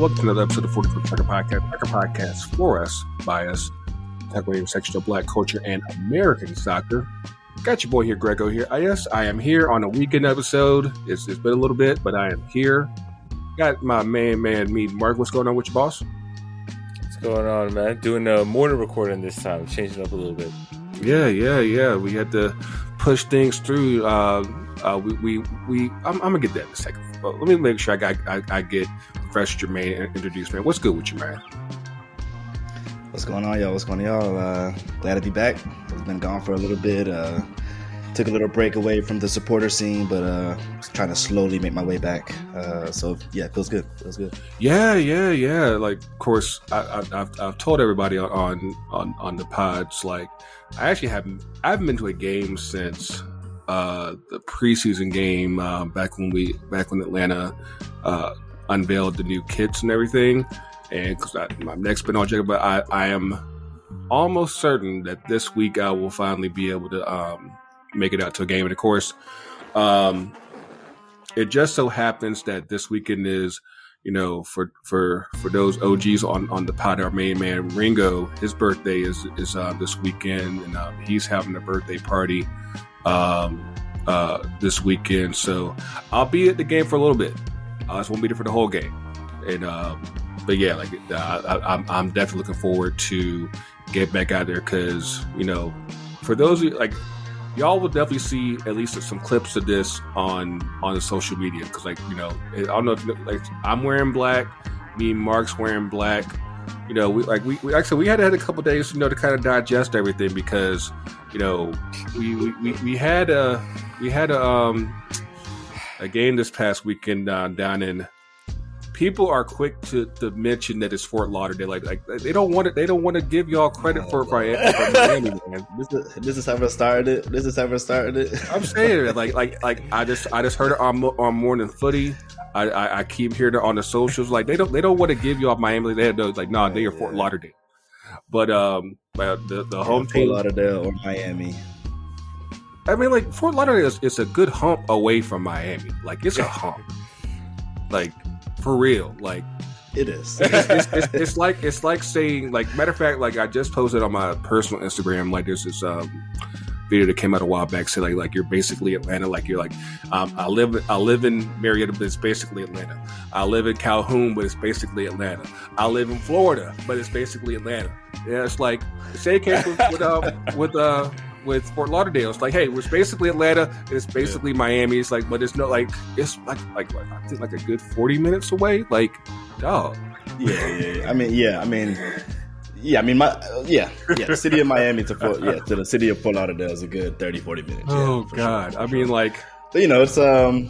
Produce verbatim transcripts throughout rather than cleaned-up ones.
Welcome to another episode of Forty Foot Tracker Podcast. Tracker Podcast for us, by us, talk about the intersection of Black culture and American soccer. Got your boy here, Greggo here. I, yes, I am here on a weekend episode. It's, it's been a little bit, but I am here. Got my man, man, Mean Marc. What's going on with your boss? What's going on, man? Doing a morning recording this time. Changing up a little bit. Yeah, yeah, yeah. We had to push things through. Uh, uh, we, we, we. I'm, I'm gonna get that in a second. But let me make sure I got, I, I get fresh Jermaine introduced, man. What's good with you, man? What's going on, y'all? What's going on, y'all? Uh, glad to be back. I've been gone for a little bit. Uh, took a little break away from the supporter scene, but uh, trying to slowly make my way back. Uh, so yeah, feels good. Feels good. Yeah, yeah, yeah. Like, of course, I, I, I've, I've told everybody on on on the pods. Like, I actually haven't. I haven't been to a game since uh, the preseason game uh, back when we back when Atlanta uh, unveiled the new kits and everything. And because my neck's been all jagged, but I, I am almost certain that this week I will finally be able to um, make it out to a game. And of course, um, it just so happens that this weekend is, you know, for for, for those O Gs on, on the pod, our main man Ringo, his birthday is is uh, this weekend, and um, he's having a birthday party um, uh, this weekend. So I'll be at the game for a little bit. I just won't be there for the whole game, and. Um, But yeah, like uh, I, I'm, I'm definitely looking forward to get back out there because, you know, for those of you, like y'all will definitely see at least some clips of this on on the social media because, like, you know, I don't know, if, like I'm wearing black, me and Mark's wearing black. You know, we like we, we actually we had had a couple days, you know, to kind of digest everything because, you know, we we, we, we had a we had a um, a game this past weekend uh, down in. People are quick to, to mention that it's Fort Lauderdale. Like, like they don't want to. They don't want to give y'all credit oh, for, for Miami. Man, this is this is how it started. This is how it started. It. I'm saying it. Like, like, like. I just, I just heard it on on Morning Footy. I, I, I keep hearing it on the socials. Like, they don't, they don't want to give y'all Miami. They have those. Like, nah, they are Fort Lauderdale. But um, the the home yeah, team, Fort Lauderdale or Miami. I mean, like Fort Lauderdale is it's a good hump away from Miami. Like, it's a hump. Like. For real, like it is. It's, it's, it's, it's like it's like saying, like, matter of fact, like I just posted on my personal Instagram. Like, there's this um, video that came out a while back saying, like, like you're basically Atlanta. Like, you're like um, I live I live in Marietta, but it's basically Atlanta. I live in Calhoun, but it's basically Atlanta. I live in Florida, but it's basically Atlanta. Yeah, it's like same case with with uh, with, uh, with Fort Lauderdale. It's like, hey, it's basically Atlanta. It's basically yeah. Miami. It's like, but it's no like it's like like, like I think like a good forty minutes away. Like, dog. Yeah, yeah, yeah. I mean, yeah, I mean, yeah, I mean, my uh, yeah, yeah. The city of Miami to Fort, yeah to the city of Fort Lauderdale is a good thirty, forty minutes. Yeah, oh God, sure. I mean, like, but, you know, it's um,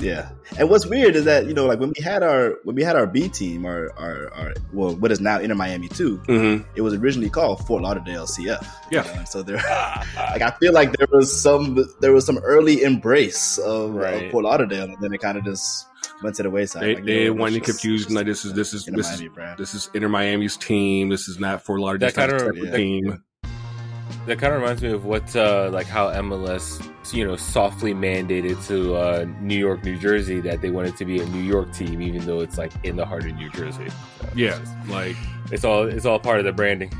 yeah. And what's weird is that, you know, like when we had our when we had our B team, our our, our well, what is now Inter-Miami two, mm-hmm. It was originally called Fort Lauderdale C F. Yeah. You know? And so there, like, I feel like there was some there was some early embrace of, right. of Fort Lauderdale, and then it kind of just went to the wayside. They, like, they you know, wanted confusion. Like, this is this is this is, this is Inter-Miami's team. This is not Fort Lauderdale's yeah. team. That kind of reminds me of what, uh, like how M L S, you know, softly mandated to uh, New York, New Jersey that they wanted to be a New York team, even though it's like in the heart of New Jersey. So yeah, it's just, like it's all it's all part of the branding,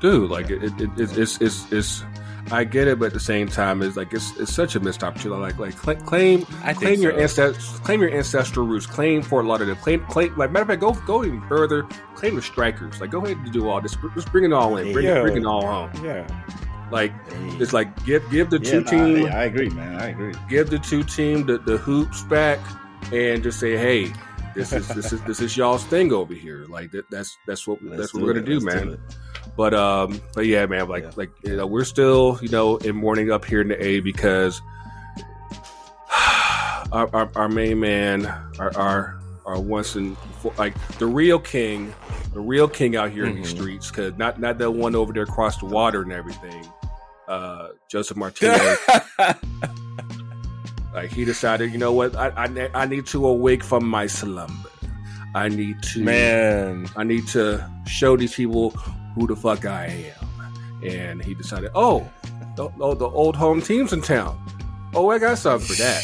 dude. Like it, it, it, it's, it's it's it's I get it, but at the same time, it's like it's it's such a missed opportunity. Like like cl- claim I claim your so. ancest- claim your ancestral roots, claim Fort Lauderdale, claim claim. Like, matter of fact, go go even further. Claim the strikers. Like, go ahead and do all this. Just bring it all in. Bring, yeah. bring it all home. Yeah. Like, hey. It's like give give the yeah, two nah, team. Hey, I agree, man. I agree. Give the two team the, the hoops back and just say, hey, this is this is this is y'all's thing over here. Like that, that's that's what Let's that's what we're gonna it. do, Let's man. Do but um, but yeah, man. Like yeah. like you know, we're still you know in mourning up here in the A because our, our our main man, our our our once and like the real king. The real king out here mm-hmm. in these streets, because not not that one over there across the water and everything. Uh, Josef Martinez, like he decided, you know what? I, I I need to awake from my slumber. I need to man. I need to show these people who the fuck I am. And he decided, oh, the, oh, the old home team's in town. Oh, I got something for that.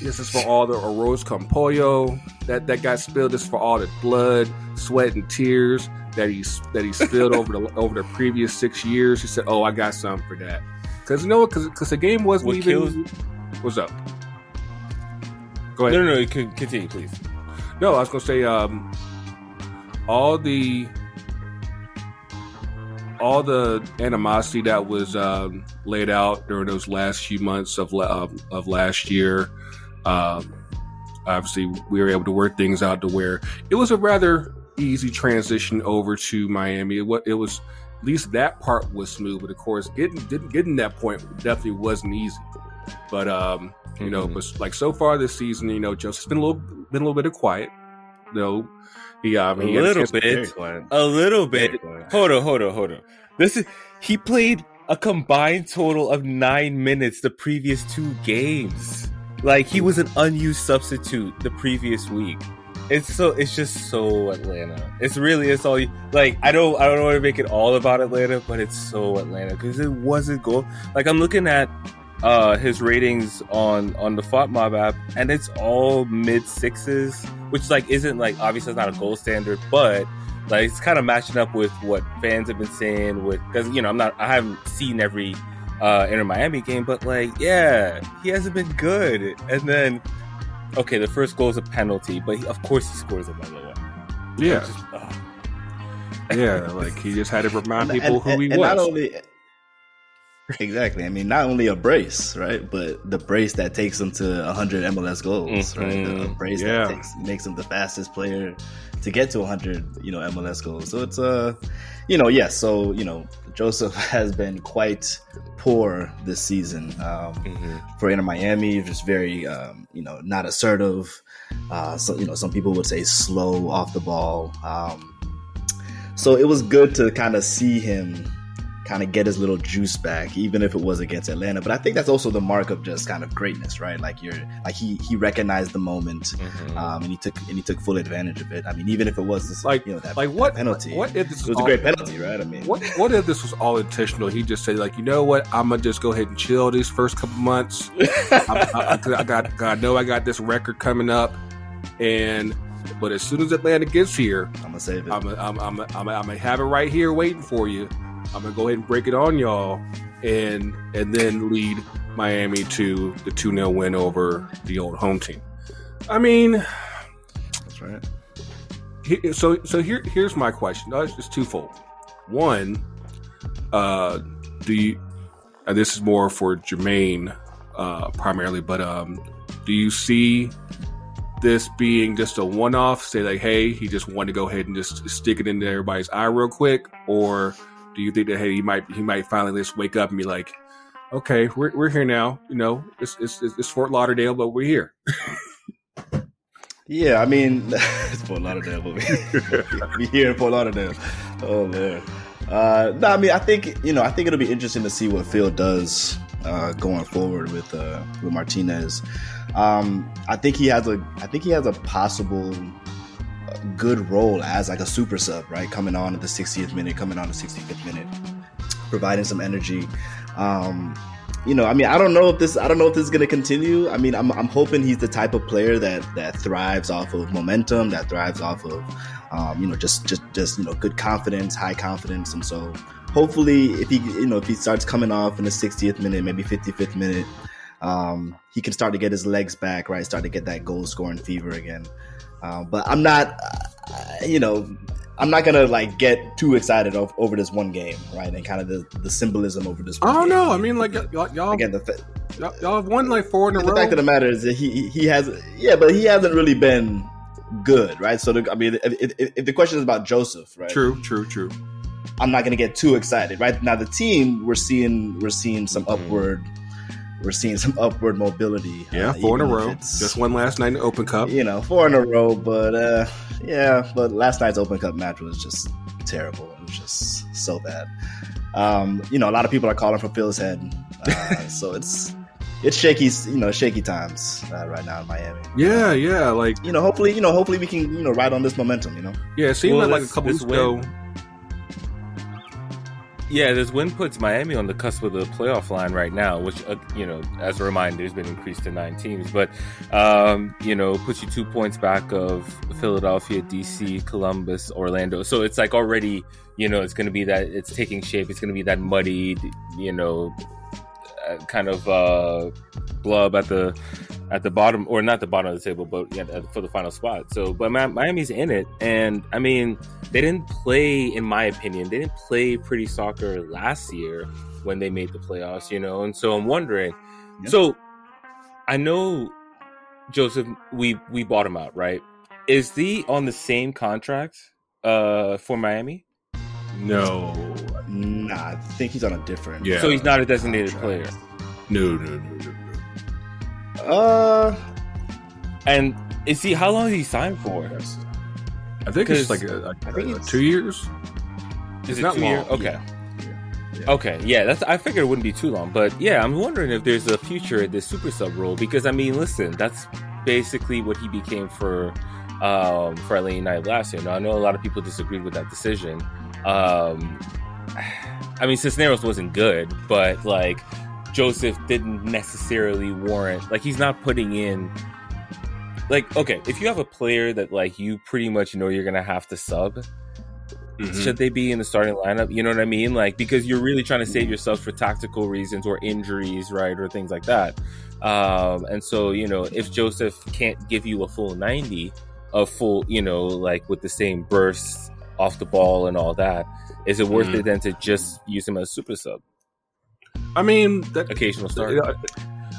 This is for all the arroz con pollo. that that guy spilled this for all the blood, sweat, and tears that he that he spilled over the over the previous six years. He said, "Oh, I got something for that," because you know what? Because the game wasn't what even. Kills- What's up? Go ahead. No, no, no. Continue, please. No, I was gonna say, um, all the all the animosity that was um, laid out during those last few months of um, of last year. Um, Obviously, we were able to work things out to where it was a rather easy transition over to Miami. What it was, at least that part was smooth. But of course, getting didn't getting that point definitely wasn't easy. But um, you mm-hmm. know, but like so far this season, you know, Joseph's been a little been a little bit of quiet. You know, he um, a, he little bit, a little bit, a little bit. Hold on, hold on, hold on. This is he played a combined total of nine minutes the previous two games. Like, he was an unused substitute the previous week. It's so, it's just so Atlanta. It's really, it's all, like, I don't, I don't want to make it all about Atlanta, but it's so Atlanta because it wasn't goal. Like, I'm looking at uh, his ratings on, on the FotMob app, and it's all mid sixes, which, like, isn't, like, obviously it's not a goal standard, but, like, it's kind of matching up with what fans have been saying with, because, you know, I'm not, I haven't seen every, Uh, Inter-Miami game, but like, yeah, he hasn't been good. And then, okay, the first goal is a penalty, but he, of course he scores another one. Yeah. Just, oh. Yeah, like he just had to remind and, people and, who and, he and was. Not only, exactly. I mean, not only a brace, right? But the brace that takes him to one hundred M L S goals, mm-hmm. right? The, the brace yeah. that takes, makes him the fastest player to get to one hundred, you know, M L S goals. So it's, uh, you know, yes. Yeah, so, you know, Josef has been quite poor this season um, mm-hmm. for Inter-Miami. Just very, um, you know, not assertive. Uh, so, you know, some people would say slow off the ball. Um, so it was good to kind of see him kind of get his little juice back, even if it was against Atlanta. But I think that's also the mark of just kind of greatness, right? Like you're, like he he recognized the moment, mm-hmm. um, and he took and he took full advantage of it. I mean, even if it was this, like you know that, like what, that penalty, what if this it was all, a great penalty, right? I mean, what what if this was all intentional? He just said, like, you know what, I'm gonna just go ahead and chill these first couple months. I, I, I got I know I got this record coming up, and. But as soon as Atlanta gets here, I'm gonna save it. I'm gonna I'm, I'm, I'm, I'm have it right here waiting for you. I'm gonna go ahead and break it on y'all, and and then lead Miami to the two nil win over the old home team. I mean, that's right. He, so so here here's my question. No, it's just twofold. One, uh, do you? And this is more for Jermaine uh, primarily, but um, do you see this being just a one-off, say like, hey, he just wanted to go ahead and just stick it into everybody's eye real quick, or do you think that hey, he might he might finally just wake up and be like, okay, we're we're here now, you know, it's it's it's Fort Lauderdale, but we're here. Yeah, I mean, it's Fort Lauderdale, but we're here in Fort Lauderdale. Oh man, uh, no, I mean, I think you know, I think it'll be interesting to see what Phil does uh, going forward with uh, with Martinez. Um, I think he has a, I think he has a possible good role as like a super sub, right? Coming on at the sixtieth minute, coming on the sixty-fifth minute, providing some energy. Um, you know, I mean, I don't know if this, I don't know if this is going to continue. I mean, I'm, I'm hoping he's the type of player that, that thrives off of momentum, that thrives off of, um, you know, just, just, just, you know, good confidence, high confidence. And so hopefully if he, you know, if he starts coming off in the sixtieth minute, maybe fifty-fifth minute, Um, he can start to get his legs back, right? Start to get that goal scoring fever again. Uh, but I'm not, uh, you know, I'm not gonna like get too excited of, over this one game, right? And kind of the, the symbolism over this. One I don't game. know. I mean, like y'all, y'all again, the fa- y'all, y'all have won like four in a row. The fact of the matter is that he he has, yeah, but he hasn't really been good, right? So the, I mean, if, if, if the question is about Josef, right? True, true, true. I'm not gonna get too excited, right? Now the team we're seeing we're seeing some mm-hmm. upward. We're seeing some upward mobility. Yeah, uh, four in a row. Just won last night in the Open Cup. You know, four in a row, but uh, yeah, but last night's Open Cup match was just terrible. It was just so bad. Um, you know, a lot of people are calling for Phil's head, uh, so it's it's shaky. You know, shaky times uh, right now in Miami. Yeah, uh, yeah, like you know, hopefully, you know, hopefully we can you know ride on this momentum. You know, yeah, it seemed well, like, like a couple weeks ago. Yeah, this win puts Miami on the cusp of the playoff line right now, which, uh, you know, as a reminder, has been increased to nine teams. But, um, you know, puts you two points back of Philadelphia, D C, Columbus, Orlando. So it's like already, you know, it's going to be that it's taking shape. It's going to be that muddied, you know, kind of uh, blub at the at the bottom, or not the bottom of the table, but yeah, for the final spot. So, but Miami's in it, and I mean, they didn't play, in my opinion, they didn't play pretty soccer last year when they made the playoffs, you know. And so I'm wondering. Yeah. So I know Josef, we we bought him out, right? Is he on the same contract uh, for Miami? No. Nah, I think he's on a different. Yeah. So he's not a designated contract. player. No, no, no, no, no. Uh, and is he? How long is he signed for? I think it's like a, a, I think a, it's, two years. Is it's it not two long. Year? Okay. Yeah. Yeah. Yeah. Okay. Yeah, that's. I figured it wouldn't be too long, but yeah, I'm wondering if there's a future at this super sub role, because I mean, listen, that's basically what he became for um, for Atlanta United last year. Now I know a lot of people disagreed with that decision. Um, I mean, Cisneros wasn't good, but like Josef didn't necessarily warrant, like he's not putting in, like, okay, if you have a player that like you pretty much know you're gonna have to sub, mm-hmm. should they be in the starting lineup? You know what I mean? Like, because you're really trying to save yourself for tactical reasons or injuries, right, or things like that. Um, and so, you know, if Josef can't give you a full ninety, a full, you know, like with the same bursts off the ball and all that, is it worth mm-hmm. it then to just use him as super sub? I mean, that occasional start.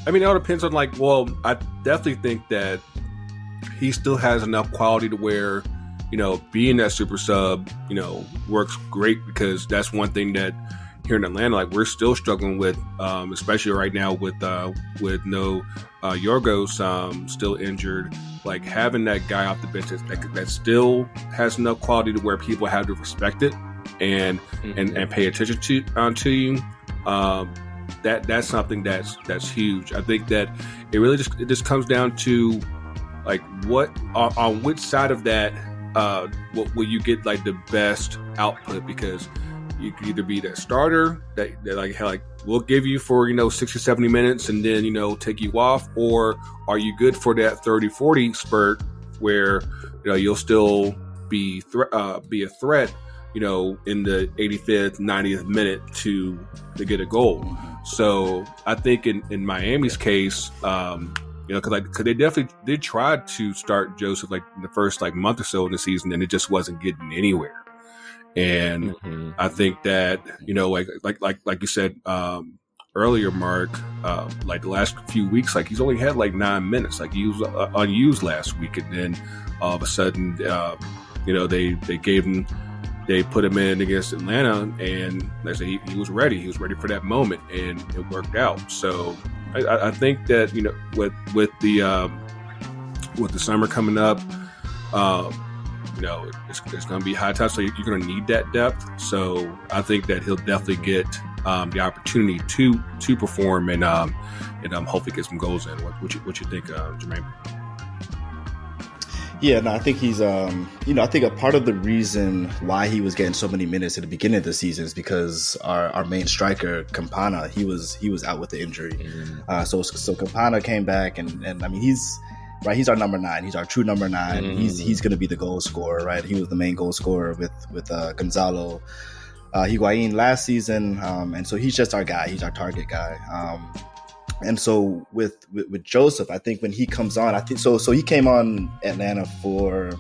I mean, it all depends on like. Well, I definitely think that he still has enough quality to where, you know, being that super sub, you know, works great, because that's one thing that here in Atlanta, like we're still struggling with, um, especially right now with uh, with no uh, Yorgos um, still injured. Like having that guy off the bench that, that still has enough quality to where people have to respect it and mm-hmm. and, and pay attention to uh, to you. Um, that that's something that's that's huge. I think that it really just it just comes down to like what on, on which side of that uh, what will you get like the best output, because you could either be that starter that, that like like we'll give you for, you know, sixty, seventy minutes and then, you know, take you off, or are you good for that thirty, forty spurt where, you know, you'll still be thre- uh, be a threat, you know, in the eighty-fifth, ninetieth minute to to get a goal. So I think in, in Miami's case, um, you know, because like, cause they definitely did try to start Josef like in the first like month or so in the season, and it just wasn't getting anywhere. And mm-hmm. I think that, you know, like like like like you said um, earlier, Mark, uh, like the last few weeks, like he's only had like nine minutes, like he was uh, unused last week, and then all of a sudden, uh, you know, they they gave him, they put him in against Atlanta, and like I said, he, he was ready, he was ready for that moment, and it worked out. So I, I think that, you know, with with the um, with the summer coming up. Uh, You know, it's, it's going to be high time, so you're going to need that depth. So I think that he'll definitely get um, the opportunity to to perform and um, and um, hopefully get some goals in. What, what, you, what you think, uh, Jermaine? Yeah, no, I think he's, um, you know, I think a part of the reason why he was getting so many minutes at the beginning of the season is because our, our main striker, Campana, he was he was out with the injury. Mm-hmm. Uh, so so Campana came back, and, and I mean, he's. Right, he's our number nine. He's our true number nine. Mm-hmm. He's he's going to be the goal scorer, right? He was the main goal scorer with with uh, Gonzalo uh, Higuain last season, um, and so he's just our guy. He's our target guy. Um, and so with, with with Josef, I think when he comes on, I think so. So he came on Atlanta for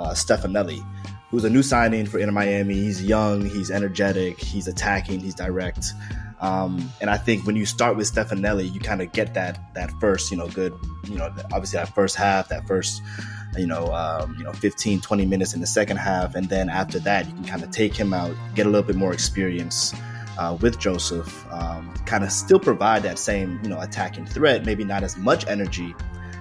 uh, Stefanelli, who's a new signing for Inter-Miami. He's young. He's energetic. He's attacking. He's direct. Um, and I think when you start with Stefanelli, you kind of get that that first, you know, good, you know, obviously that first half, that first, you know, um, you know, fifteen, twenty minutes in the second half. And then after that, you can kind of take him out, get a little bit more experience uh, with Josef, um, kind of still provide that same, you know, attacking threat, maybe not as much energy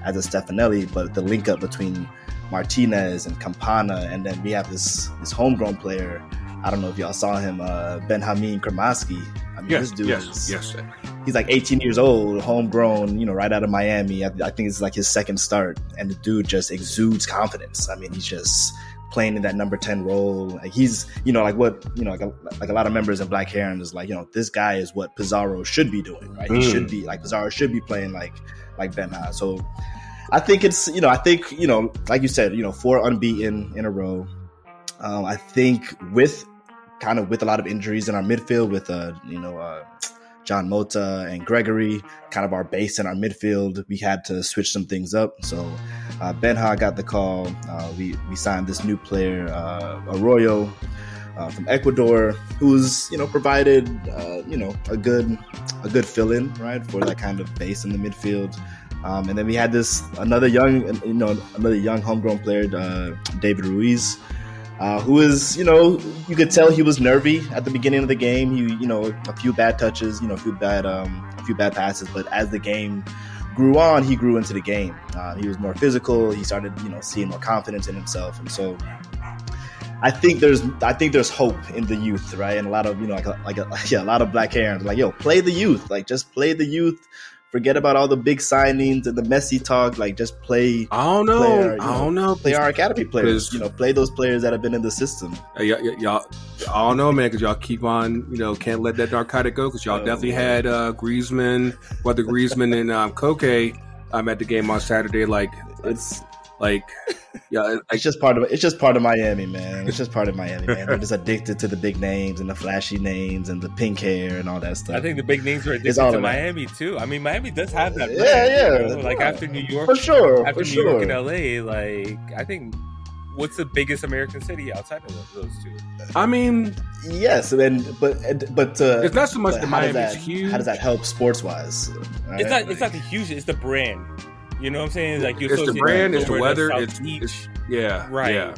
as a Stefanelli, but the link up between Martinez and Campana. And then we have this, this homegrown player. I don't know if y'all saw him, uh, Benjamín Cremaschi. I mean, yes, this dude yes, is, yes, he's like eighteen years old, homegrown, you know, right out of Miami. I, I think it's like his second start. And the dude just exudes confidence. I mean, he's just playing in that number ten role. Like he's, you know, like what, you know, like a, like a lot of members in Black Herons is like, you know, this guy is what Pizarro should be doing, right? Mm. He should be like, Pizarro should be playing like, like Benjamín. So I think it's, you know, I think, you know, like you said, you know, four unbeaten in a row. Um, I think with kind of with a lot of injuries in our midfield with, uh, you know, uh, John Mota and Gregory, kind of our base in our midfield, we had to switch some things up. So uh, Benja got the call. Uh, we, we signed this new player, uh, Arroyo uh, from Ecuador, who's, you know, provided, uh, you know, a good a good fill-in, right, for that kind of base in the midfield. Um, and then we had this, another young, you know, another young homegrown player, uh, David Ruiz, Uh, who is, you know, you could tell he was nervy at the beginning of the game. He, you know, a few bad touches, you know, a few bad, um, a few bad passes. But as the game grew on, he grew into the game. Uh, he was more physical. He started, you know, seeing more confidence in himself. And so, I think there's, I think there's hope in the youth, right? And a lot of, you know, like, a, like, a, yeah, a lot of Black Herons, like, yo, play the youth, like, just play the youth. Forget about all the big signings and the messy talk. Like, just play. I don't know. Play our, I know, don't know. Play our academy players. You know, play those players that have been in the system. Y- y- y'all, I don't know, man, because y'all keep on, you know, can't let that narcotic go because y'all oh, definitely man. had uh, Griezmann, whether Griezmann and um, Koke um, at the game on Saturday. Like, it's like, yeah, it, it's just part of it's just part of Miami, man. It's just part of Miami, man. They're just addicted to the big names and the flashy names and the pink hair and all that stuff. I think the big names are addicted to Miami that. too. I mean, Miami does have that. Yeah, brand, yeah. You know? Like yeah. after New York, for sure. After for New sure. York and L A, like I think. What's the biggest American city outside of those two? I mean, yes, and but but uh, it's not so much the Miami. It's huge. How does that help sports wise? Right? It's not. It's not the huge. It's the brand. You know what I'm saying? Like you it's the brand, it's the weather, it's, it's yeah, right. Yeah.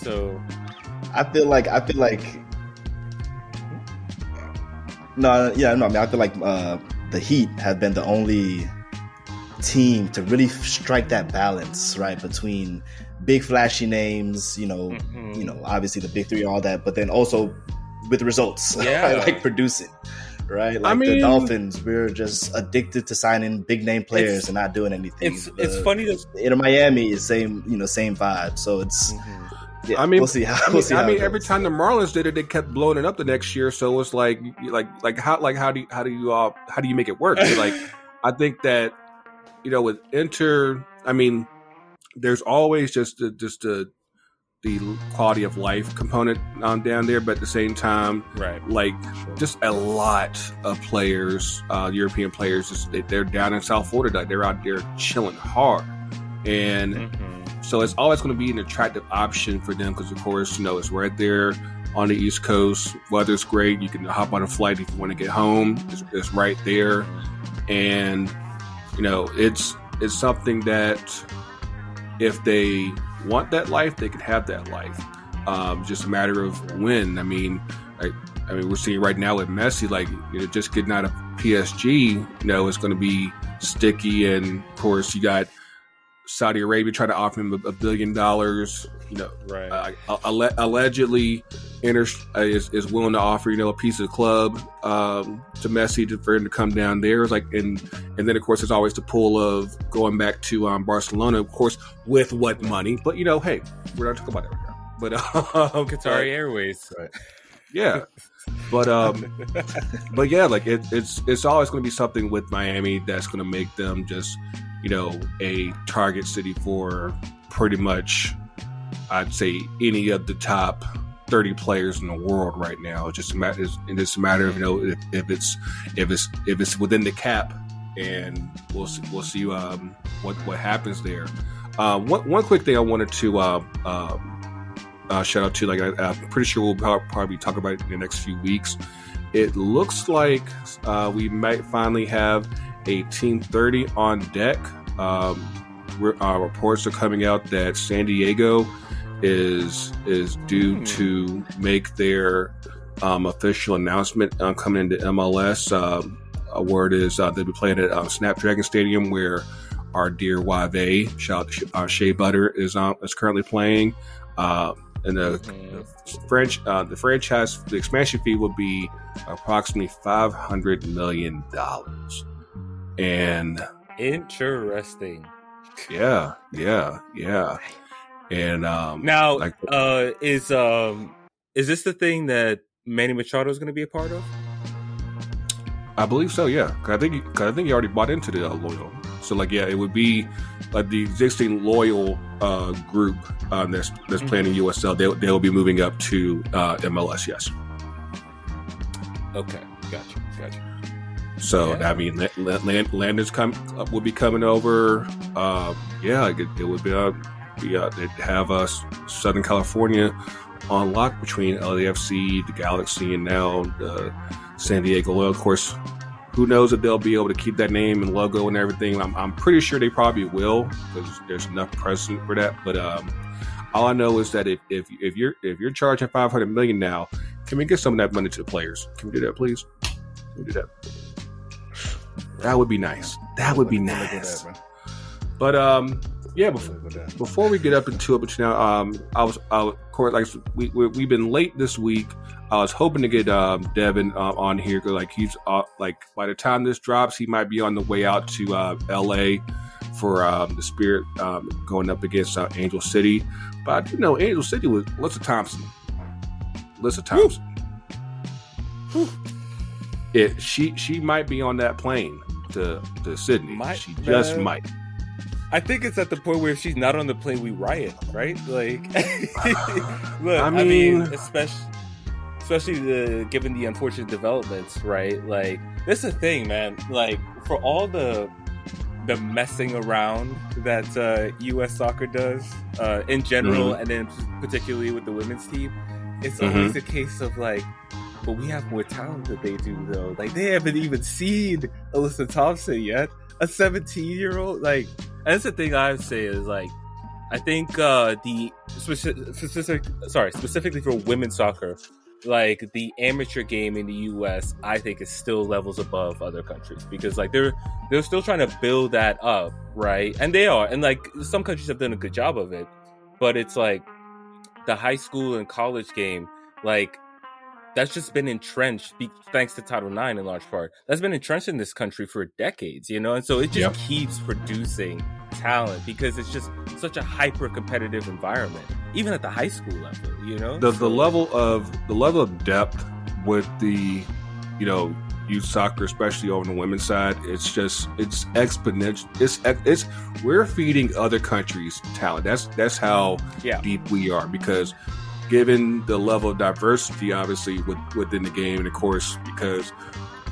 So, I feel like I feel like no, yeah, no. I mean, I feel like uh, the Heat have been the only team to really strike that balance, right, between big flashy names, you know, mm-hmm. you know, obviously the big three, all that, but then also with results, yeah, right? Like producing. Right, like I mean, the Dolphins, we're just addicted to signing big name players and not doing anything. It's the, it's funny that in Miami is same you know same vibe. So it's mm-hmm. yeah, I mean we'll see how I mean, we'll see I how mean every time the Marlins did it, they kept blowing it up the next year. So it's like like like how like how do you, how do you all how do you make it work? Like I think that you know with Inter, I mean there's always just the, just the the quality of life component um, down there, but at the same time, right. like sure. just a lot of players, uh, European players, just, they, they're down in South Florida, like, they're out there chilling hard. And mm-hmm. so it's always going to be an attractive option for them because, of course, you know, it's right there on the East Coast. Weather's great. You can hop on a flight if you want to get home. It's, it's right there. And, you know, it's it's something that if they want that life, they can have that life. Um, just a matter of when. I mean, I, I mean, we're seeing right now with Messi, like you know, just getting out of P S G, you know, it's going to be sticky. And of course, you got Saudi Arabia trying to offer him a, a billion dollars. You know, right? Uh, alle- allegedly, Inter uh, is, is willing to offer you know a piece of the club um, to Messi to, for him to come down there. It's like, and and then of course there's always the pull of going back to um, Barcelona, of course, with what money? But you know, hey, we're not talking about that right now. But um, Qatari but, Airways, right. yeah. But um, but yeah, like it, it's it's always going to be something with Miami that's going to make them just you know a target city for pretty much. I'd say any of the top thirty players in the world right now. It's just a matter, it's, it's a matter of you know if, if it's if it's if it's within the cap, and we'll see, we'll see um, what what happens there. Uh, one one quick thing I wanted to uh, uh, uh, shout out to, like I, I'm pretty sure we'll probably talk about it in the next few weeks. It looks like uh, we might finally have a Team thirty on deck. Um, re- uh, reports are coming out that San Diego is is due to make their um, official announcement um, coming into M L S. Um, a word is uh, they'll be playing at uh, Snapdragon Stadium, where our dear Y V A, shout out to uh, Shea Butter, is um, is currently playing. Uh, and the, the French uh, the franchise the expansion fee will be approximately five hundred million dollars. And interesting. Yeah, yeah, yeah. And um, now, like, uh, is um, is this the thing that Manny Machado is going to be a part of? I believe so. Yeah, cause I think cause I think he already bought into the uh, Loyal. So like, yeah, it would be like the existing Loyal uh, group uh, that's that's mm-hmm. playing in U S L. They they will be moving up to uh, M L S. Yes. Okay. Gotcha. Gotcha. So yeah. I mean, Land, Landon's come will be coming over. Uh, yeah, it, it would be. Uh, be uh, they'd have us uh, Southern California on lock between L A F C, the Galaxy, and now the San Diego Loyal. Of course, who knows if they'll be able to keep that name and logo and everything. I'm, I'm pretty sure they probably will because there's enough precedent for that. But um, all I know is that if, if if you're if you're charging five hundred million dollars now, can we get some of that money to the players? Can we do that, please? Can we do that? That would be nice. That would be nice. But um, yeah. Before, before we get up into it, but you know, um, I was, I was, like, we, we we've been late this week. I was hoping to get um Devin uh, on here because like he's uh, like by the time this drops, he might be on the way out to uh, L A for um, the Spirit um, going up against uh, Angel City. But I do know Angel City was Alyssa Thompson. Alyssa Thompson. Woo. Woo. It, she she might be on that plane to to Sydney. Might, she just uh, might. I think it's at the point where if she's not on the plane, we riot, right? Like, look, I mean, I mean especially especially the, given the unfortunate developments, right? Like, that's the thing, man. Like, for all the the messing around that uh, U S soccer does uh, in general, mm-hmm. and then particularly with the women's team, it's mm-hmm. always a case of like. But we have more talent than they do, though. Like, they haven't even seen Alyssa Thompson yet. A seventeen-year-old? Like, and that's the thing I would say is, like, I think uh, the specific, specific, sorry, specifically for women's soccer, like, the amateur game in the U S, I think is still levels above other countries. Because, like, they're, they're still trying to build that up, right? And they are. And, like, some countries have done a good job of it. But it's, like, the high school and college game, like, that's just been entrenched thanks to Title nine in large part. That's been entrenched in this country for decades, you know? And so it just yep. keeps producing talent because it's just such a hyper-competitive environment, even at the high school level, you know? The, the level of the level of depth with the, you know, youth soccer, especially on the women's side, it's just, it's exponential. It's, it's, we're feeding other countries talent. That's, that's how yeah. deep we are because... Given the level of diversity, obviously, with, within the game, and of course, because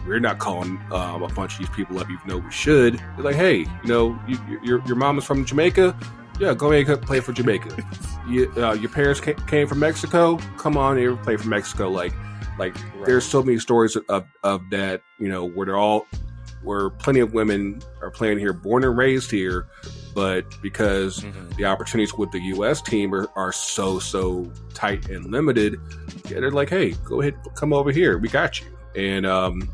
we're not calling um, a bunch of these people up, even though we should. They're like, hey, you know, you, your your mom is from Jamaica, yeah, go ahead and play for Jamaica. you, uh, your parents ca- came from Mexico, come on here, play for Mexico. Like, like right. there's so many stories of of that, you know, where they're all, where plenty of women are playing here, born and raised here. But because mm-hmm. the opportunities with the U S team are, are so, so tight and limited, yeah, they're like, hey, go ahead, come over here. We got you. And, um,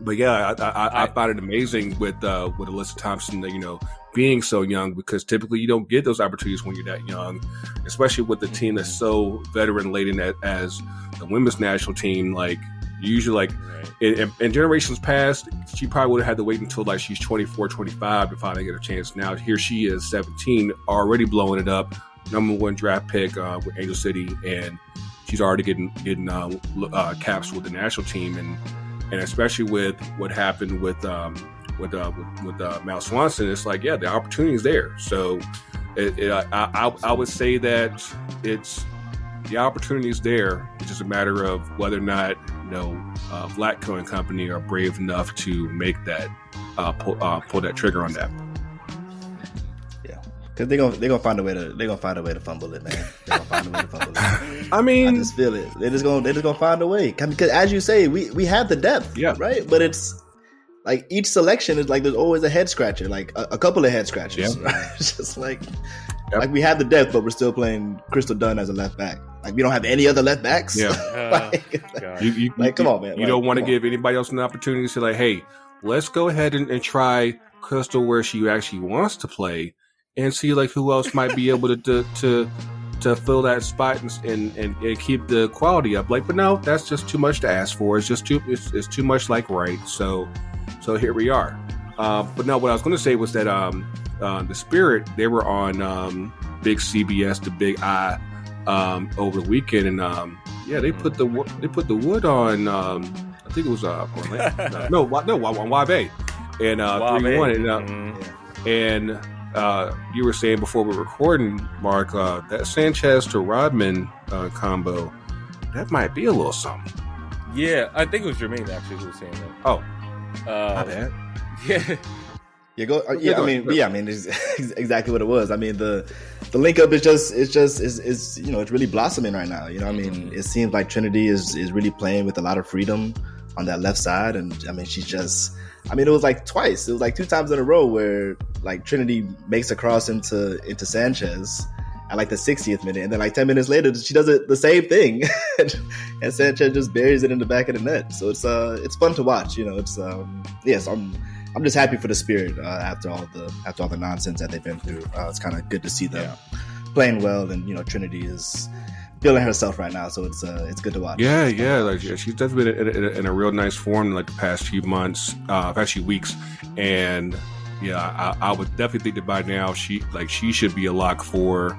but yeah, I, I, I, I found it amazing with, uh, with Alyssa Thompson, you know, being so young because typically you don't get those opportunities when you're that young, especially with the mm-hmm. team that's so veteran laden as the women's national team. Like, usually, like, right. in, in generations past, she probably would have had to wait until, like, she's twenty-four, twenty-five to finally get a chance. Now, here she is, seventeen, already blowing it up. Number one draft pick uh, with Angel City, and she's already getting getting uh, uh, caps with the national team. And and especially with what happened with um, with uh, with, with uh, Mal Swanson, it's like, yeah, the opportunity is there. So it, it, I, I I would say that it's the opportunity is there. It's just a matter of whether or not you know, uh, Vlatko and company are brave enough to make that uh, pull, uh, pull that trigger on that. Yeah, because they're gonna they're gonna find a way to they're gonna find a way to fumble it, man. They're gonna find a way to fumble it. I mean, I just feel it. They're just gonna they're just gonna find a way because, as you say, we we have the depth, yeah, right. But it's like each selection is like there's always a head scratcher, like a, a couple of head scratchers. Yeah. Right? It's just like yep. like we have the depth, but we're still playing Crystal Dunn as a left back. Like, we don't have any other left backs. Yeah. like, uh, you, you, like, come on, man. You like, don't want to give anybody else an opportunity to say, like, hey, let's go ahead and, and try Crystal where she actually wants to play and see, like, who else might be able to to, to to fill that spot and and and keep the quality up. Like, but no, that's just too much to ask for. It's just too it's, it's too much, like, right. So so here we are. Uh, but no, what I was going to say was that um, uh, the Spirit, they were on um, Big C B S, the Big I, um, over the weekend, and um, yeah, they put the they put the wood on. Um, I think it was uh, Orlando. no, no, no, on Wave, and uh, three one, and, uh, mm-hmm. and uh, you were saying before we were recording, Mark, uh, that Sanchez to Rodman uh, combo, that might be a little something. Yeah, I think it was Jermaine actually who was saying that. Oh, uh, my bad. Yeah. Yeah, go, yeah, I mean, yeah, I mean, it's exactly what it was. I mean, the the link up is just, it's just, is is you know, it's really blossoming right now. You know, what I mean, mm-hmm. It seems like Trinity is is really playing with a lot of freedom on that left side, and I mean, she's just, I mean, it was like twice, it was like two times in a row where like Trinity makes a cross into into Sanchez at like the sixtieth minute, and then like ten minutes later, she does it the same thing, and Sanchez just buries it in the back of the net. So it's uh, it's fun to watch. You know, it's um, yes, yeah, so I'm. I'm just happy for the Spirit uh, after all the after all the nonsense that they've been through. Uh, it's kind of good to see them yeah. playing well, and you know Trinity is feeling herself right now, so it's uh, it's good to watch. Yeah, yeah, like yeah, she's definitely been in, in, in a real nice form in like the past few months, uh, past few weeks, and yeah, I, I would definitely think that by now she like she should be a lock for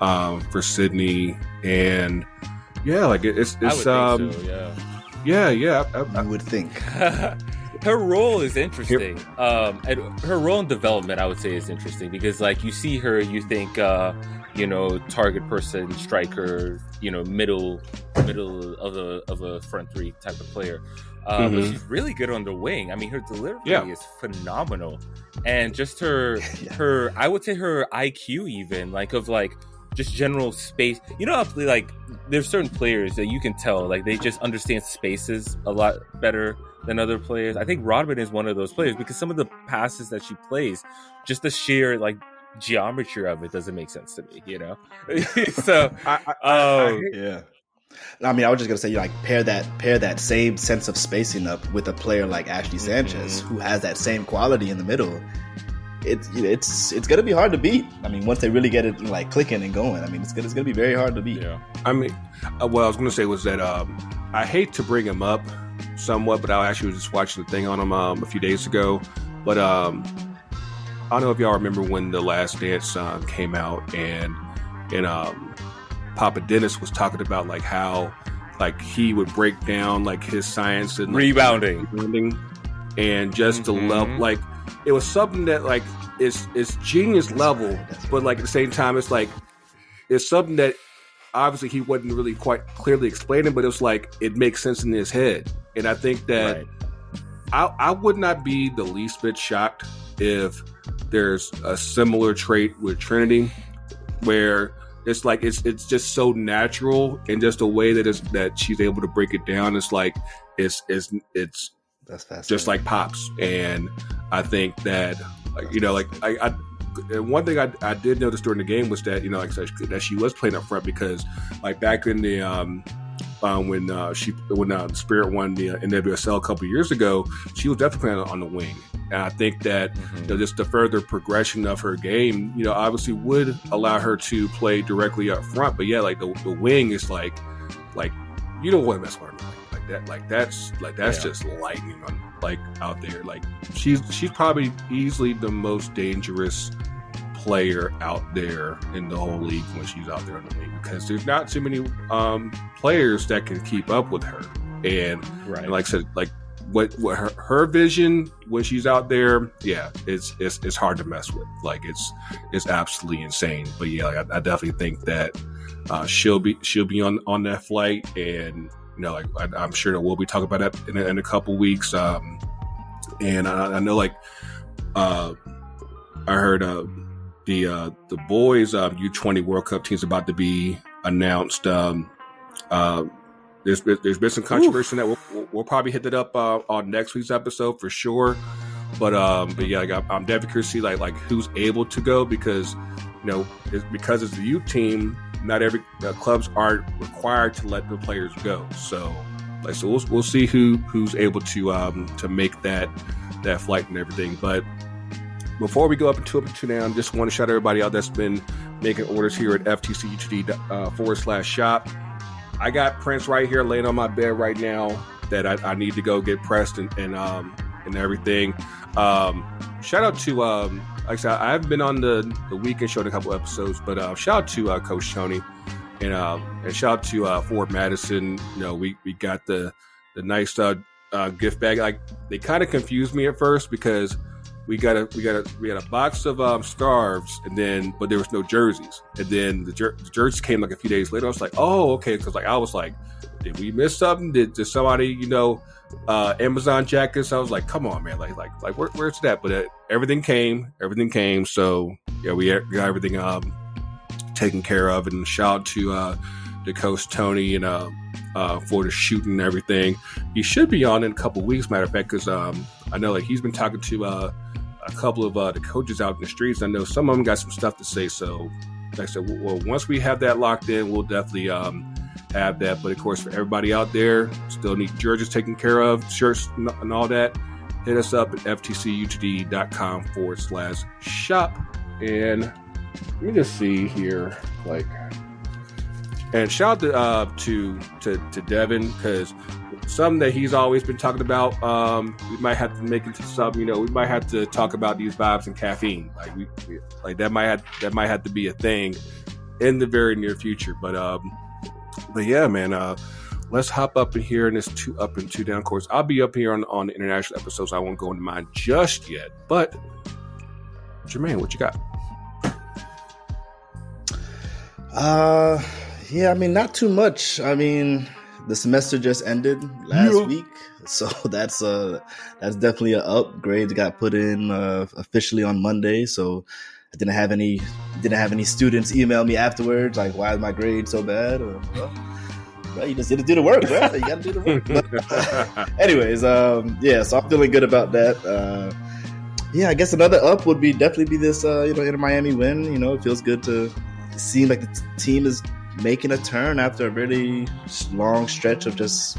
um, for Sydney, and yeah, like it, it's it's I would um think so, yeah yeah yeah I, I, I would think. Her role is interesting. Um, and her role in development, I would say, is interesting because, like, you see her, you think, uh, you know, target person, striker, you know, middle, middle of a of a front three type of player. Uh, mm-hmm. But she's really good on the wing. I mean, her delivery yeah. is phenomenal, and just her, yeah. her, I would say her I Q even, like, of like just general space. You know, like there's certain players that you can tell, like they just understand spaces a lot better than other players. I think Rodman is one of those players because some of the passes that she plays, just the sheer like geometry of it doesn't make sense to me, you know? So I, I, um, I, yeah. I mean, I was just gonna say, you know, like pair that pair that same sense of spacing up with a player like Ashley Sanchez, mm-hmm. who has that same quality in the middle. It's it's it's gonna be hard to beat. I mean, once they really get it like clicking and going, I mean, it's gonna it's gonna be very hard to beat. Yeah. I mean, uh, what I was gonna say was that um, I hate to bring him up somewhat, but I actually was just watching the thing on him um, a few days ago. But um, I don't know if y'all remember when The Last Dance um, came out, and and um, Papa Dennis was talking about like how like he would break down like his science and like, rebounding. rebounding, and just mm-hmm. the love like. It was something that like is is genius level, but like at the same time, it's like it's something that obviously he wasn't really quite clearly explaining, but it was like it makes sense in his head. And I think that right. I I would not be the least bit shocked if there's a similar trait with Trinity, where it's like it's it's just so natural and just a way that is that she's able to break it down. It's like it's it's it's. That's fascinating. Just like Pops. And I think that, like, you know, like I, I one thing I, I did notice during the game was that, you know, like that she was playing up front because, like, back in the um, um when uh, she when uh, Spirit won the uh, N W S L a couple of years ago, she was definitely playing on the wing. And I think that mm-hmm. you know, just the further progression of her game, you know, obviously would allow her to play directly up front. But yeah, like the, the wing is like like you don't want to mess with her. That like that's like that's yeah. just lightning on like out there. Like she's she's probably easily the most dangerous player out there in the whole league when she's out there on the league because there's not too many um, players that can keep up with her. And, right. and like I said, like what what her, her vision when she's out there, yeah, it's it's it's hard to mess with. Like it's it's absolutely insane. But yeah, like I, I definitely think that uh, she'll be she'll be on on that flight and. You know, like I, I'm sure that we'll be talking about that in a, in a couple weeks. Um, and I, I know, like uh, I heard uh, the uh, the boys uh, U twenty World Cup team's about to be announced. Um, uh, there's there's been some controversy Ooh. that we'll, we'll probably hit that up uh, on next week's episode for sure. But um, but yeah, like, I'm definitely curious to see like like who's able to go because you know it's, because it's the youth team. Not every uh, clubs are required to let the players go, so like so we'll we'll see who who's able to um to make that that flight and everything. But before we go up into up to now, I just want to shout everybody out that's been making orders here at F T C U T D uh, forward slash shop. I got prints right here laying on my bed right now that I, I need to go get pressed and, and um and everything. Um, shout out to um Like I said, I haven't been on the, the weekend show in a couple episodes, but uh, shout out to uh, Coach Tony and uh, and shout out to uh, Ford Madison. You know, we, we got the the nice uh, uh, gift bag. Like they kind of confused me at first because we got a we got a we had a box of um, scarves and then but there was no jerseys, and then the, jer- the jerseys came like a few days later. I was like, oh okay, because like I was like, did we miss something? Did, did somebody you know uh, Amazon jack us? I was like, come on man, like like like where, where's that? But uh, everything came, everything came. So yeah, we got everything um, taken care of, and shout out to uh, to Coach Tony and uh, uh, for the shooting and everything. He should be on in a couple weeks, matter of fact, because um, I know like he's been talking to. Uh, A couple of uh, the coaches out in the streets. I know some of them got some stuff to say. So, like I said, well, once we have that locked in, we'll definitely um, have that. But of course, for everybody out there, still need jerseys taken care of, shirts and all that. Hit us up at ftcutd.com forward slash shop. And let me just see here, like, and shout out to uh, to, to to Devin, because something that he's always been talking about, um, we might have to make it to something, you know, we might have to talk about these vibes and caffeine. Like we, we like that might have, that might have to be a thing in the very near future. But um, but yeah, man, uh, let's hop up in here, and it's two up and two down. Of course, I'll be up here on, on the international episodes. I won't go into mine just yet. But Jermaine, what you got? Uh, yeah, I mean, not too much. I mean, the semester just ended last yeah. week, so that's uh that's definitely an up. Grades got put in uh, officially on Monday, so I didn't have any didn't have any students email me afterwards like, why is my grade so bad? Or, well, well, you just didn't do the work, bro. You gotta do the work. But, anyways, um, yeah, so I'm feeling good about that. Uh, yeah, I guess another up would be definitely be this uh, you know Inter-Miami win. You know, it feels good to see like the t- team is making a turn after a really long stretch of just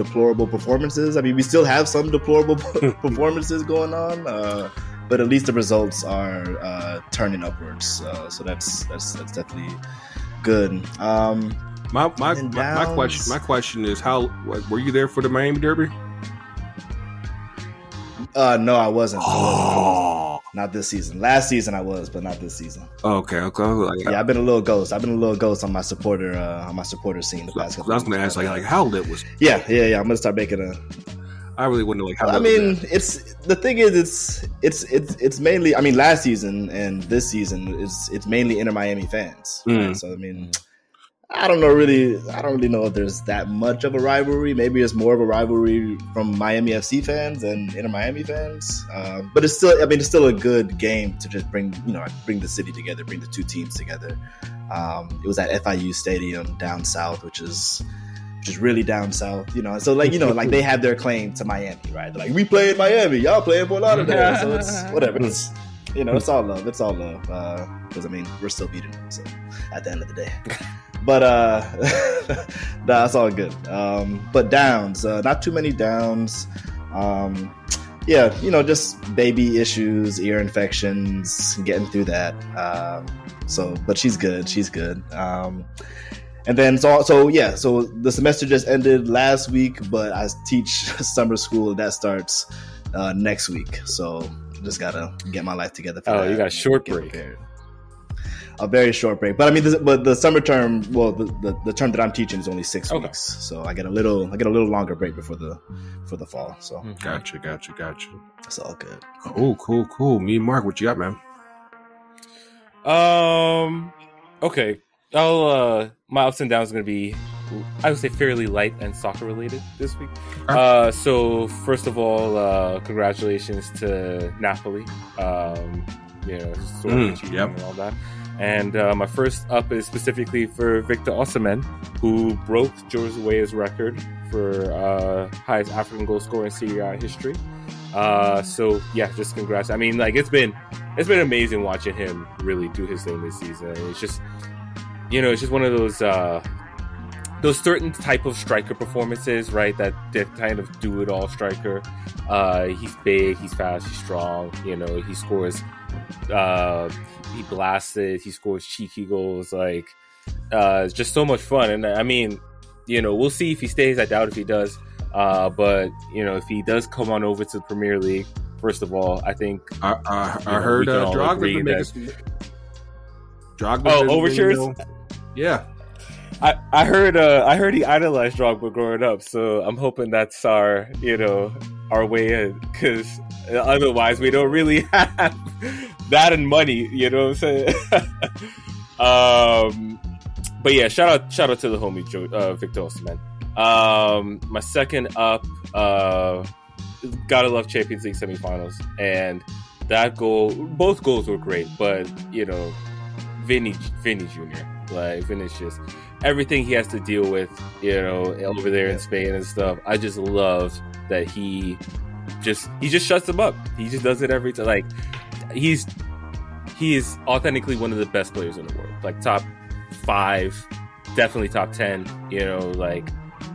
deplorable performances. I mean, we still have some deplorable performances going on, uh, but at least the results are uh, turning upwards. Uh, so that's, that's that's definitely good. Um, my my, my my question my question is, how were you there for the Miami Derby? Uh, no, I wasn't. Oh. Not this season. Last season I was, but not this season. Okay, okay. okay. Yeah, I've been a little ghost. I've been a little ghost on my supporter, uh, on my supporter scene. The past couple I was going to ask, like, like, how lit was? Yeah, yeah, yeah. I'm going to start making a. I really wouldn't know, like how. Well, I mean, it's the thing is, it's it's it's it's mainly. I mean, last season and this season, it's it's mainly Inter-Miami fans. Mm. Right? So I mean, I don't know really. I don't really know if there's that much of a rivalry. Maybe it's more of a rivalry from Miami F C fans and Inter-Miami fans. Uh, but it's still, I mean, it's still a good game to just bring, you know, bring the city together, bring the two teams together. Um, it was at F I U Stadium down south, which is which is really down south, you know. So like, you know, like they have their claim to Miami, right? They're like, we play in Miami, y'all play in Fort Lauderdale, so it's whatever. It's, you know, it's all love. It's all love. Because uh, I mean, we're still beating them. So at the end of the day. But uh, nah, it's all good. Um, but downs, uh, not too many downs. Um, yeah, you know, just baby issues, ear infections, getting through that. Um, so, but she's good. She's good. Um, and then so, so yeah. So the semester just ended last week, but I teach summer school that starts uh, next week. So just gotta get my life together. For oh, that. You got a short get break. Prepared. A very short break, but I mean, this, but the summer term, well, the, the, the term that I'm teaching is only six okay. weeks, so I get a little, I get a little longer break before the, for the fall. So gotcha, gotcha, gotcha. It's all good. Cool, cool, cool. Mean Marc, what you got, man? Um, okay. I'll uh, my ups and downs are gonna be, I would say, fairly light and soccer related this week. Right. Uh, so first of all, uh, congratulations to Napoli. Um, yeah, sort of mm, yep. and all that. And uh, my first up is specifically for Victor Osimhen, who broke George Weah's record for uh, highest African goal scorer in Serie A history. Uh, so yeah, just congrats. I mean, like it's been it's been amazing watching him really do his thing this season. It's just you know, it's just one of those uh, those certain type of striker performances, right? That, that kind of do it all striker. Uh, he's big, he's fast, he's strong. You know, he scores. Uh, he blasted, he scores cheeky goals, like uh, it's just so much fun. And I mean, you know, we'll see if he stays. I doubt if he does. Uh, but you know, if he does come on over to the Premier League, First of all, I think I, I, I know, heard uh, Drogba's been making some Drogba oh, overtures. You know, yeah, I, I heard uh, I heard he idolized Drogba growing up, so I'm hoping that's our you know our way in, because otherwise we don't really have that and money. You know what I'm saying? um, but yeah, shout out shout out to the homie Joe, uh, Victor Osimhen. Um, my second up, uh, gotta love Champions League semifinals, and that goal, both goals were great, but you know, Vinny, Vinny Junior, like Vinny's just everything he has to deal with, you know, over there in Spain and stuff. I just love that he just he just shuts them up. He just does it every time. Like he's he is authentically one of the best players in the world, like top five, definitely top ten. You know, like.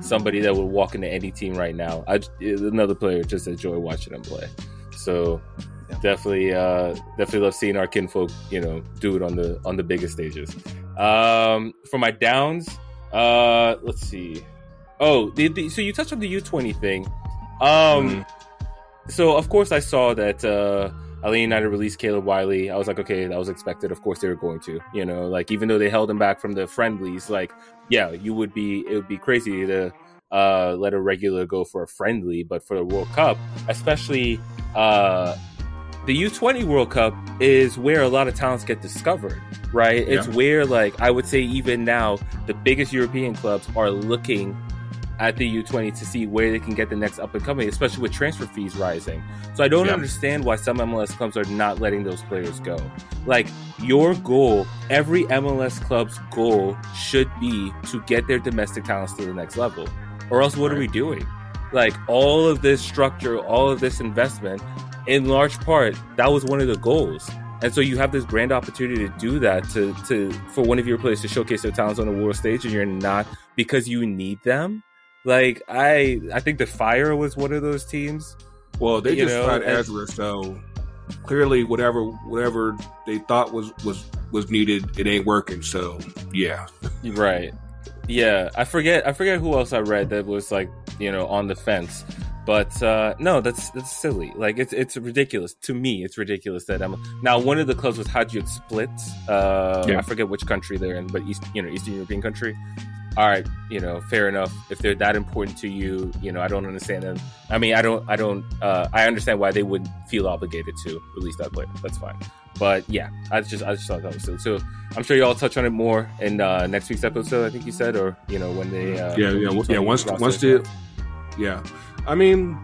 Somebody that would walk into any team right now. I, another player, just enjoy watching him play. So yeah. definitely, uh, definitely love seeing our kinfolk, you know, do it on the on the biggest stages. Um, for my downs, uh, let's see. Oh, the, the, so you touched on the U twenty thing. Um, mm-hmm. So of course I saw that uh, Atlanta United released Caleb Wiley. I was like, okay, that was expected. Of course they were going to, you know, like even though they held him back from the friendlies, like. Yeah, you would be. It would be crazy to uh, let a regular go for a friendly, but for the World Cup, especially uh, the U twenty World Cup, is where a lot of talents get discovered. Right? Yeah. It's where, like, I would say, even now, the biggest European clubs are looking at the U twenty to see where they can get the next up and coming, especially with transfer fees rising. So I don't yeah. understand why some M L S clubs are not letting those players go. Like, your goal, every M L S club's goal should be to get their domestic talents to the next level, or else what right. are we doing? Like, all of this structure, all of this investment, in large part, that was one of the goals. And so you have this grand opportunity to do that, to to for one of your players to showcase their talents on the world stage, and you're not, because you need them. Like, I I think the Fire was one of those teams. Well, they just signed Ezra, so clearly whatever whatever they thought was, was, was needed, it ain't working, so yeah. Right. Yeah, I forget I forget who else I read that was, like, you know, on the fence. But uh, no, that's that's silly. Like, it's it's ridiculous. To me, it's ridiculous that I'm... Now, one of the clubs was Hajduk Split. Uh, yeah. I forget which country they're in, but East, you know, Eastern European country. All right, you know, fair enough. If they're that important to you, you know, I don't understand them. I mean, I don't, I don't, uh, I understand why they wouldn't feel obligated to release that player. That's fine. But yeah, I just, I just thought that was silly. So I'm sure y'all touch on it more in uh, next week's episode, I think you said, or, you know, when they, uh, yeah, yeah, yeah, once, once the, yeah. I mean,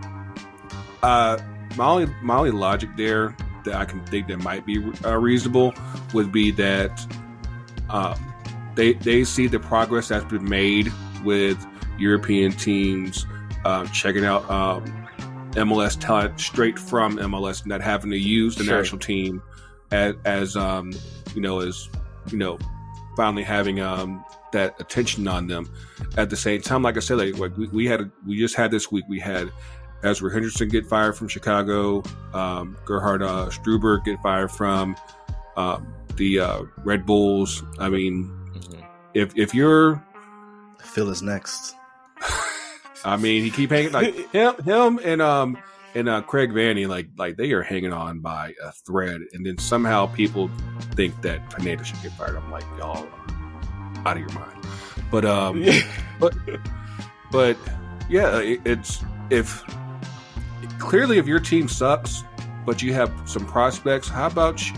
uh, my only, my only logic there that I can think that might be uh, reasonable would be that, uh, They they see the progress that's been made with European teams uh, checking out um, M L S talent straight from M L S, not having to use the sure. national team as, as um, you know as you know finally having um, that attention on them. At the same time, like I said, like, like we, we had a, we just had this week we had Ezra Henderson get fired from Chicago, um, Gerhard uh, Struber get fired from uh, the uh, Red Bulls. I mean. If if you're, Phil is next. I mean, he keep hanging like him, him and um and uh, Craig Vanny, like like they are hanging on by a thread, and then somehow people think that Pineda should get fired. I'm like, y'all are out of your mind. But um, but but yeah, it, it's if clearly if your team sucks, but you have some prospects, how about you,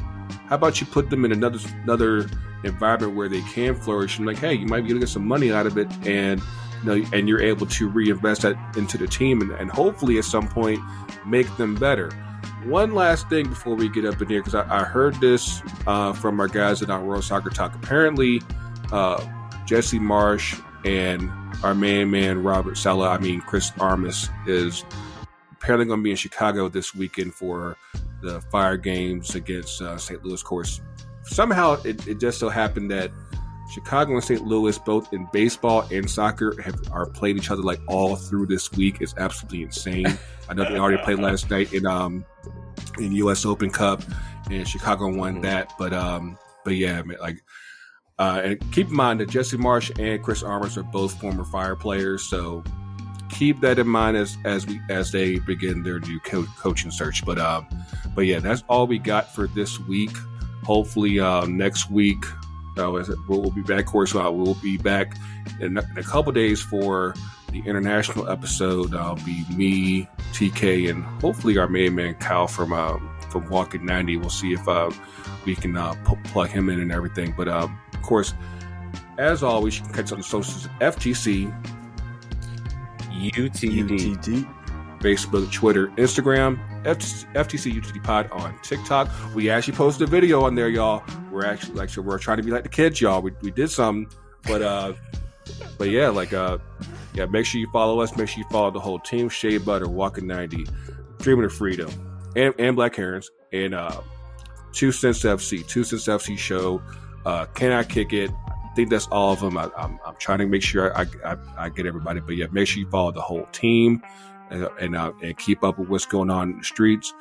how about you put them in another another. environment where they can flourish, and like, hey, you might be able to get some money out of it, and you know, and you're able to reinvest that into the team, and, and hopefully at some point make them better. One last thing before we get up in here, because I, I heard this uh, from our guys at our World Soccer Talk. Apparently, uh, Jesse Marsh and our man, man Robert Sala, I mean Chris Armas, is apparently going to be in Chicago this weekend for the Fire games against uh, Saint Louis. Of course. Somehow it, it just so happened that Chicago and Saint Louis, both in baseball and soccer, have are played each other like all through this week. It's absolutely insane. I know they already played last night in um in U S Open Cup, and Chicago won that. But um, but yeah, man, like uh, and keep in mind that Jesse Marsh and Chris Armas are both former Fire players, so keep that in mind as as we as they begin their new co- coaching search. But um, but yeah, that's all we got for this week. Hopefully, uh, next week uh, we'll be back. Of course, uh, we'll be back in a, in a couple days for the international episode. I'll be me, T K, and hopefully our main man Kyle from uh, from Walking ninety. We'll see if uh, we can uh, p- plug him in and everything. But um, of course, as always, you can catch us on the socials: F T C, U T D, Facebook, Twitter, Instagram, F T C U T D Pod on TikTok. We actually posted a video on there, y'all. We're actually like, so we're trying to be like the kids, y'all. We we did something, but uh, but yeah, like uh. Yeah, make sure you follow us. Make sure you follow the whole team: Shea Butter, Walking ninety, Dreaming of Freedom, and, and Black Herons, and uh, Two Cents F C, Two Cents F C Show. Uh, Can I Kick It? I think that's all of them. I, I'm, I'm trying to make sure I, I I get everybody. But yeah, make sure you follow the whole team and and, uh, and keep up with what's going on in the streets.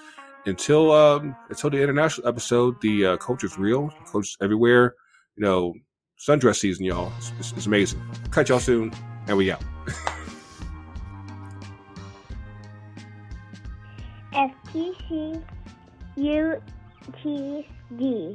Until um, until the international episode, the uh, coach is real. Coach is everywhere. You know, sundress season, y'all. It's, it's, it's amazing. Catch y'all soon. And we out. F T C U T D